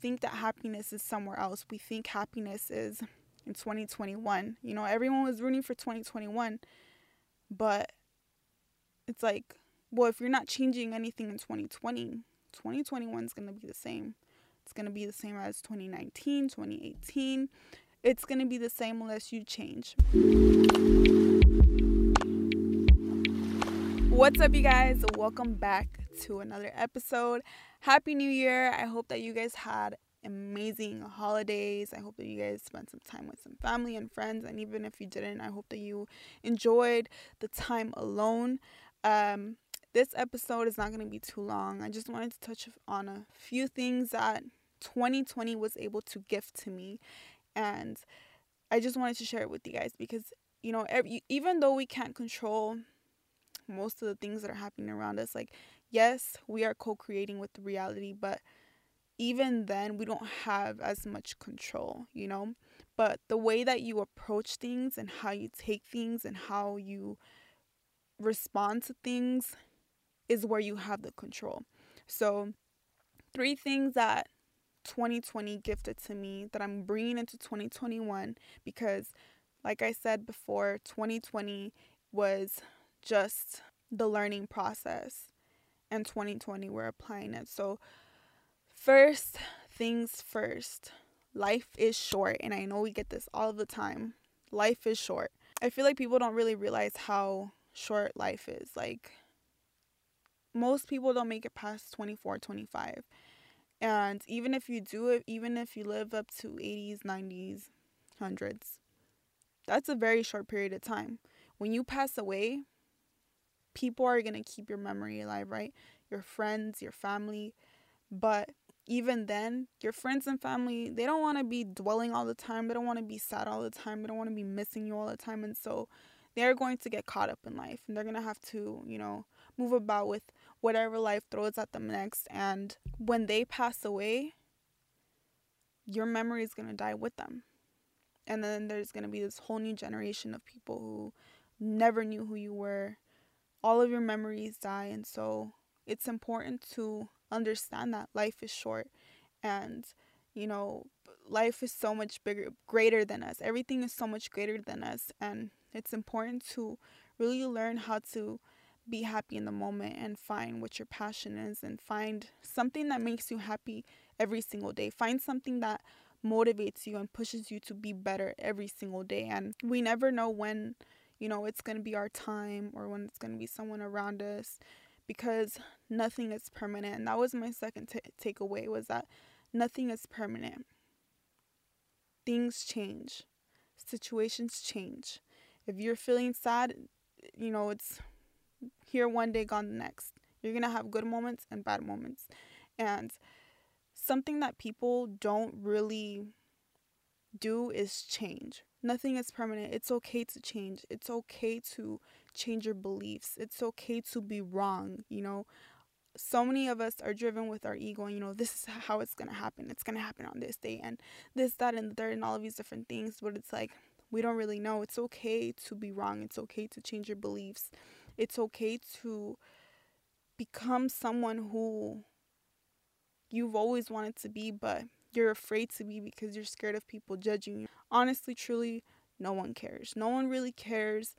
think that happiness is somewhere else. We think happiness is in 2021. You know, everyone was rooting for 2021, but it's like, well, if you're not changing anything in 2020, 2021 is going to be the same. It's going to be the same as 2019, 2018. It's going to be the same unless you change. What's up, you guys? Welcome back to another episode. Happy New Year. I hope that you guys had amazing holidays. I hope that you guys spent some time with some family and friends. And even if you didn't, I hope that you enjoyed the time alone. This episode is not going to be too long. I just wanted to touch on a few things that 2020 was able to gift to me. And I just wanted to share it with you guys because, you know, even though we can't control most of the things that are happening around us, like, yes, we are co-creating with reality, but even then we don't have as much control, you know. But the way that you approach things and how you take things and how you respond to things is where you have the control. So 3 things that 2020 gifted to me that I'm bringing into 2021, because like I said before, 2020 was just the learning process, and 2020 we're applying it. So first things first, life is short, and I know we get this all the time. Life is short. I feel like people don't really realize how short life is. Like, most people don't make it past 24, 25. And even if you do it, even if you live up to 80s, 90s, 100s, that's a very short period of time. When you pass away, people are going to keep your memory alive, right? Your friends, your family. But even then, your friends and family, they don't want to be dwelling all the time. They don't want to be sad all the time. They don't want to be missing you all the time. And so they're going to get caught up in life, and they're going to have to, you know, move about with whatever life throws at them next. And when they pass away, your memory is going to die with them. And then there's going to be this whole new generation of people who never knew who you were. All of your memories die. And so it's important to understand that life is short, and, you know, life is so much bigger, greater than us. Everything is so much greater than us. And it's important to really learn how to be happy in the moment and find what your passion is, and find something that makes you happy every single day. Find something that motivates you and pushes you to be better every single day. And we never know when, you know, it's going to be our time, or when it's going to be someone around us, because nothing is permanent. And that was my second takeaway, was that nothing is permanent. Things change. Situations change. If you're feeling sad, you know, it's here one day, gone the next. You're going to have good moments and bad moments. And something that people don't really do is change. Nothing is permanent. It's okay to change. It's okay to change your beliefs. It's okay to be wrong, you know. So many of us are driven with our ego, and, you know, this is how it's going to happen. It's going to happen on this day, and this, that, and the third, and all of these different things. But it's like, we don't really know. It's okay to be wrong. It's okay to change your beliefs. It's okay to become someone who you've always wanted to be, but you're afraid to be because you're scared of people judging you. Honestly, truly, no one cares. No one really cares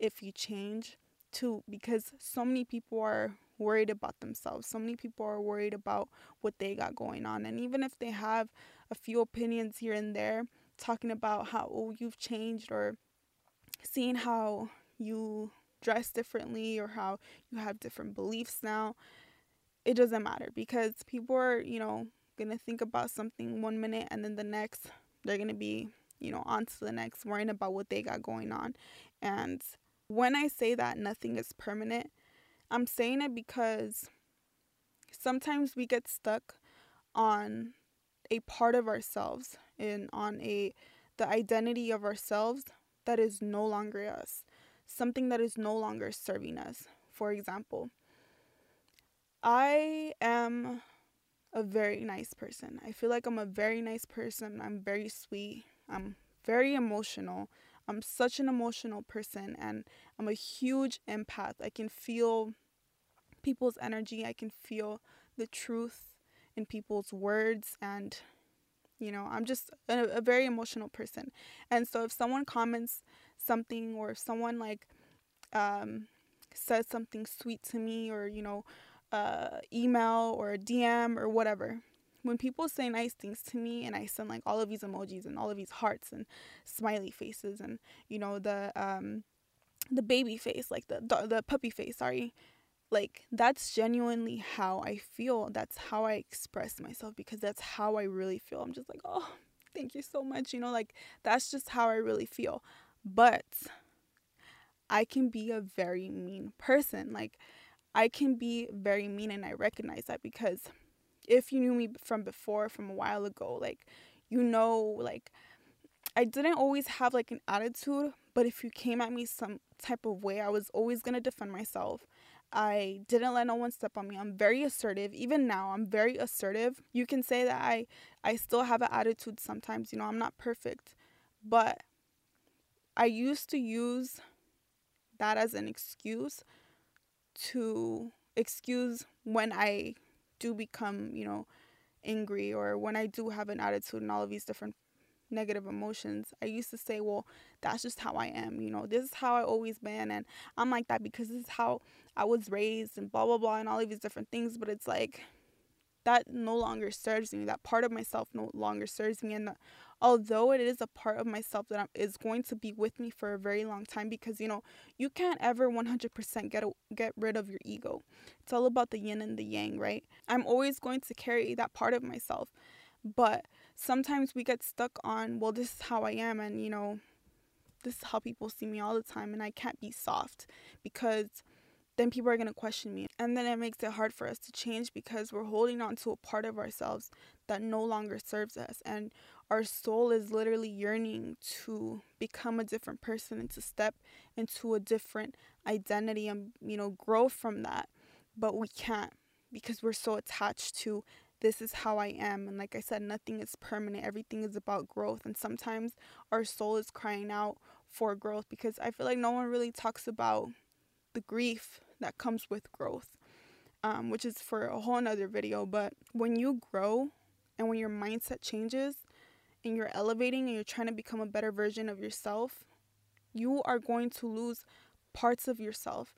if you change, too, because so many people are worried about themselves. So many people are worried about what they got going on. And even if they have a few opinions here and there, talking about how, oh, you've changed, or seeing how you dress differently, or how you have different beliefs now, it doesn't matter, because people are, you know, gonna think about something one minute, and then the next they're gonna be, you know, on to the next, worrying about what they got going on. And when I say that nothing is permanent, I'm saying it because sometimes we get stuck on a part of ourselves and on the identity of ourselves that is no longer us, something that is no longer serving us. For example, I am a very nice person. I feel like I'm a very nice person. I'm very sweet. I'm very emotional. I'm such an emotional person, and I'm a huge empath. I can feel people's energy. I can feel the truth in people's words, and I'm just a very emotional person. And so if someone comments something, or if someone says something sweet to me, or email or a DM or whatever, when people say nice things to me and I send all of these emojis and all of these hearts and smiley faces and the baby face, the puppy face, sorry, that's genuinely how I feel. That's how I express myself, because that's how I really feel. I'm just oh, thank you so much, that's just how I really feel. But I can be a very mean person. I can be very mean, and I recognize that, because if you knew me from before, from a while ago, I didn't always have an attitude, but if you came at me some type of way, I was always going to defend myself. I didn't let no one step on me. I'm very assertive. Even now, I'm very assertive. You can say that I still have an attitude sometimes. I'm not perfect, but I used to use that as an excuse to excuse when I do become, angry, or when I do have an attitude and all of these different negative emotions. I used to say, well, that's just how I am, this is how I always been, and I'm like that because this is how I was raised, and blah blah blah, and all of these different things. But it's that no longer serves me. That part of myself no longer serves me, and although it is a part of myself that is going to be with me for a very long time, because you can't ever 100% get rid of your ego. It's all about the yin and the yang, right? I'm always going to carry that part of myself, but sometimes we get stuck on, well, this is how I am, and this is how people see me all the time, and I can't be soft because then people are going to question me. And then it makes it hard for us to change, because we're holding on to a part of ourselves that no longer serves us, and our soul is literally yearning to become a different person and to step into a different identity and grow from that. But we can't, because we're so attached to this is how I am. And like I said, nothing is permanent. Everything is about growth. And sometimes our soul is crying out for growth, because I feel no one really talks about the grief that comes with growth, which is for a whole nother video. But when you grow and when your mindset changes and you're elevating and you're trying to become a better version of yourself, you are going to lose parts of yourself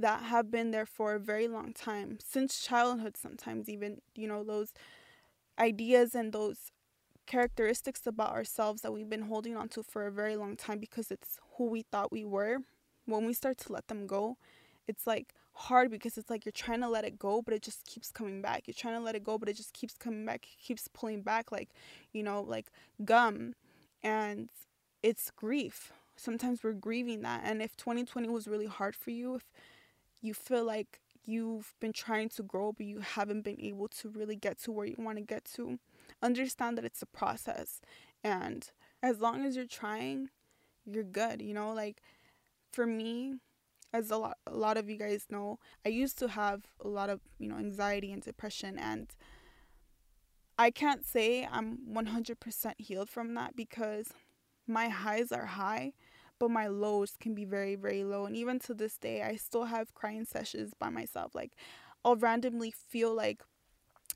that have been there for a very long time, since childhood sometimes even, those ideas and those characteristics about ourselves that we've been holding on to for a very long time, because it's who we thought we were. When we start to let them go, it's hard, because it's you're trying to let it go, but it just keeps coming back. You're trying to let it go, but it just keeps coming back. It keeps pulling back like gum, and it's grief. Sometimes we're grieving that. And if 2020 was really hard for you, if you feel you've been trying to grow, but you haven't been able to really get to where you want to get to, understand that it's a process. And as long as you're trying, you're good. For me, as a lot of you guys know, I used to have a lot of, anxiety and depression. And I can't say I'm 100% healed from that, because my highs are high, but my lows can be very, very low. And even to this day, I still have crying sessions by myself. I'll randomly feel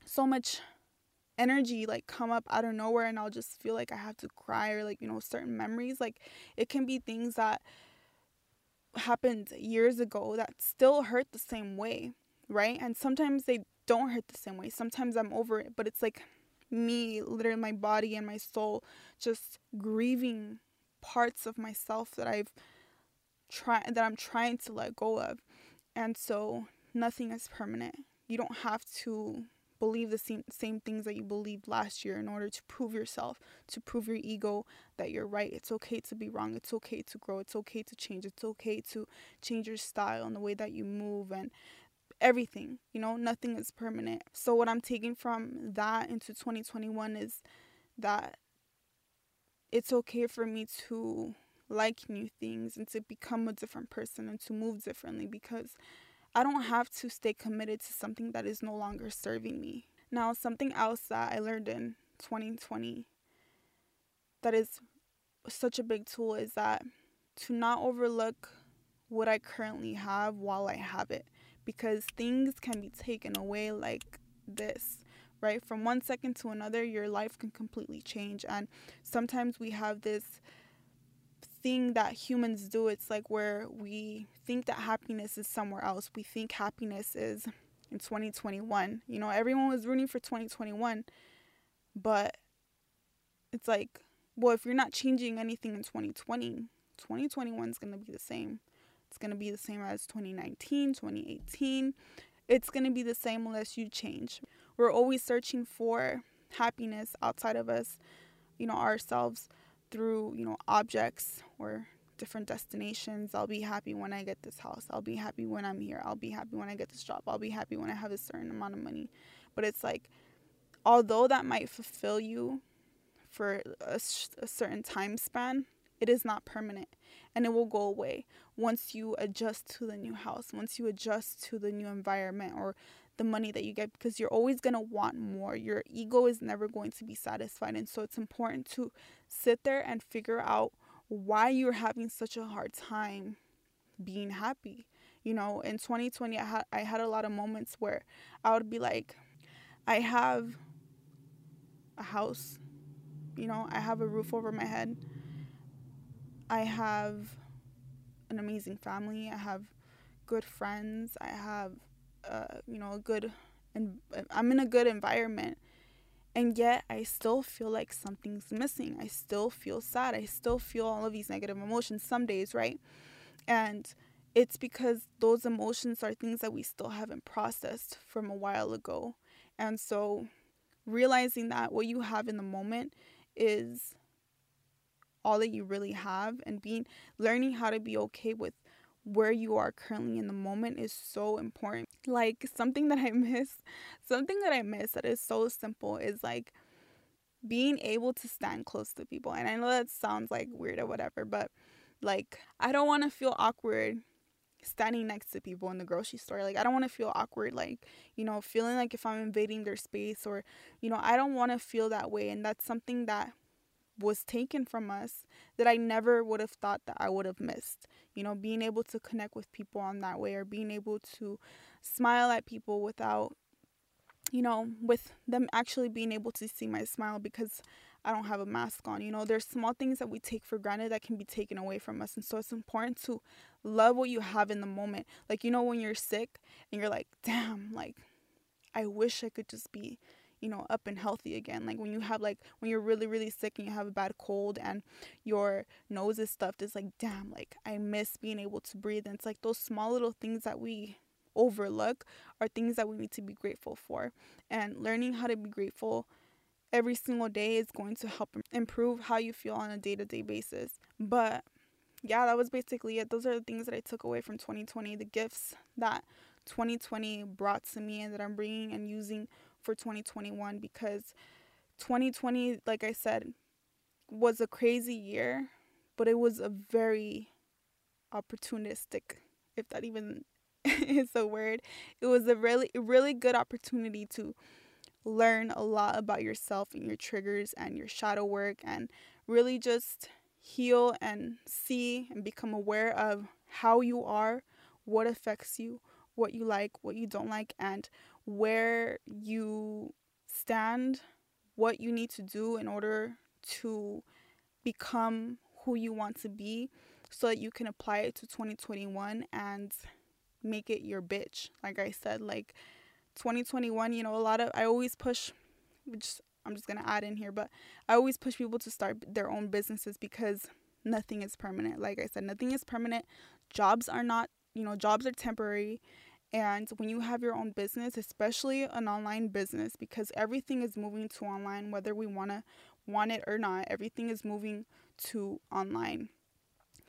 so much energy come up out of nowhere, and I'll just feel I have to cry, or certain memories. It can be things that happened years ago that still hurt the same way, right? And sometimes they don't hurt the same way. Sometimes I'm over it, but it's me, literally my body and my soul just grieving parts of myself that I'm trying to let go of. And so nothing is permanent. You don't have to believe the same things that you believed last year in order to prove yourself, to prove your ego that you're right. It's okay to be wrong. It's okay to grow. It's okay to change. It's okay to change your style and the way that you move and everything. Nothing is permanent. So what I'm taking from that into 2021 is that it's okay for me to like new things and to become a different person and to move differently, because I don't have to stay committed to something that is no longer serving me. Now, something else that I learned in 2020 that is such a big tool is that to not overlook what I currently have while I have it, because things can be taken away like this, right? From one second to another, your life can completely change. And sometimes we have this thing that humans do. It's like where we think that happiness is somewhere else. We think happiness is in 2021. You know, everyone was rooting for 2021, but it's like, well, if you're not changing anything in 2020, 2021 is going to be the same. It's going to be the same as 2019, 2018. It's going to be the same unless you change. We're always searching for happiness outside of us, you know, ourselves, through, you know, objects or different destinations. I'll be happy when I get this house. I'll be happy when I'm here. I'll be happy when I get this job. I'll be happy when I have a certain amount of money. But it's like, although that might fulfill you for a certain time span, it is not permanent, and it will go away once you adjust to the new house, once you adjust to the new environment or the money that you get, because you're always going to want more. Your ego is never going to be satisfied. And so it's important to sit there and figure out why you're having such a hard time being happy. You know, in 2020, I had a lot of moments where I would be like, I have a house, you know, I have a roof over my head, I have an amazing family, I have good friends, I have I'm in a good environment, and yet I still feel like something's missing. I still feel sad. I still feel all of these negative emotions some days, right? And it's because those emotions are things that we still haven't processed from a while ago. And so realizing that what you have in the moment is all that you really have, and learning how to be okay with where you are currently in the moment is so important. Like, something that I miss that is so simple is like being able to stand close to people. And I know that sounds like weird or whatever, but like, I don't want to feel awkward standing next to people in the grocery store. Like, I don't want to feel awkward, like, you know, feeling like if I'm invading their space, or, you know, I don't want to feel that way. And that's something that was taken from us that I never would have thought that I would have missed. You know, being able to connect with people on that way, or being able to smile at people without, you know, with them actually being able to see my smile because I don't have a mask on. You know, there's small things that we take for granted that can be taken away from us. And so it's important to love what you have in the moment. Like, you know, when you're sick and you're like, damn, like, I wish I could just be, you know, up and healthy again. Like when you're really, really sick and you have a bad cold and your nose is stuffed, it's like, damn, like, I miss being able to breathe. And it's like those small little things that we overlook are things that we need to be grateful for. And learning how to be grateful every single day is going to help improve how you feel on a day-to-day basis. But yeah, that was basically it. Those are the things that I took away from 2020, the gifts that 2020 brought to me and that I'm bringing and using for 2021, because 2020, like I said, was a crazy year, but it was a very opportunistic, if that even is a word. It was a really, really good opportunity to learn a lot about yourself and your triggers and your shadow work, and really just heal and see and become aware of how you are, what affects you, what you like, what you don't like, and where you stand, what you need to do in order to become who you want to be, so that you can apply it to 2021 and make it your bitch. Like I said, like 2021, you know, I'm just gonna add in here, but I always push people to start their own businesses, because nothing is permanent. Like I said, nothing is permanent. Jobs are not, you know, jobs are temporary. And when you have your own business, especially an online business, because everything is moving to online, whether we want it or not, everything is moving to online.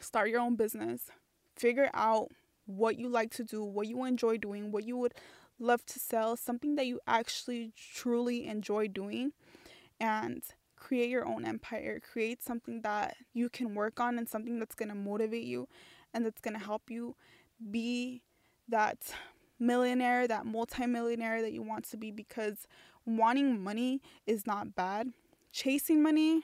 Start your own business. Figure out what you like to do, what you enjoy doing, what you would love to sell, something that you actually truly enjoy doing, and create your own empire. Create something that you can work on, and something that's going to motivate you and that's going to help you be that millionaire, that multimillionaire that you want to be, because wanting money is not bad. Chasing money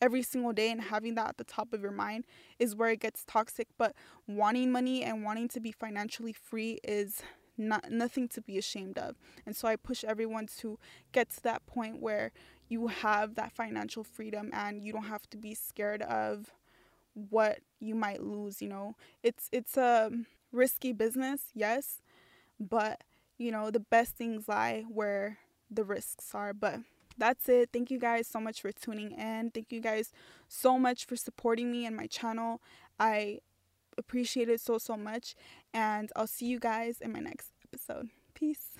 every single day and having that at the top of your mind is where it gets toxic. But wanting money and wanting to be financially free is nothing to be ashamed of. And so I push everyone to get to that point where you have that financial freedom and you don't have to be scared of what you might lose. You know, it's a risky business, yes, but you know, the best things lie where the risks are. But that's it. Thank you guys so much for tuning in. Thank you guys so much for supporting me and my channel. I appreciate it so much, and I'll see you guys in my next episode. Peace.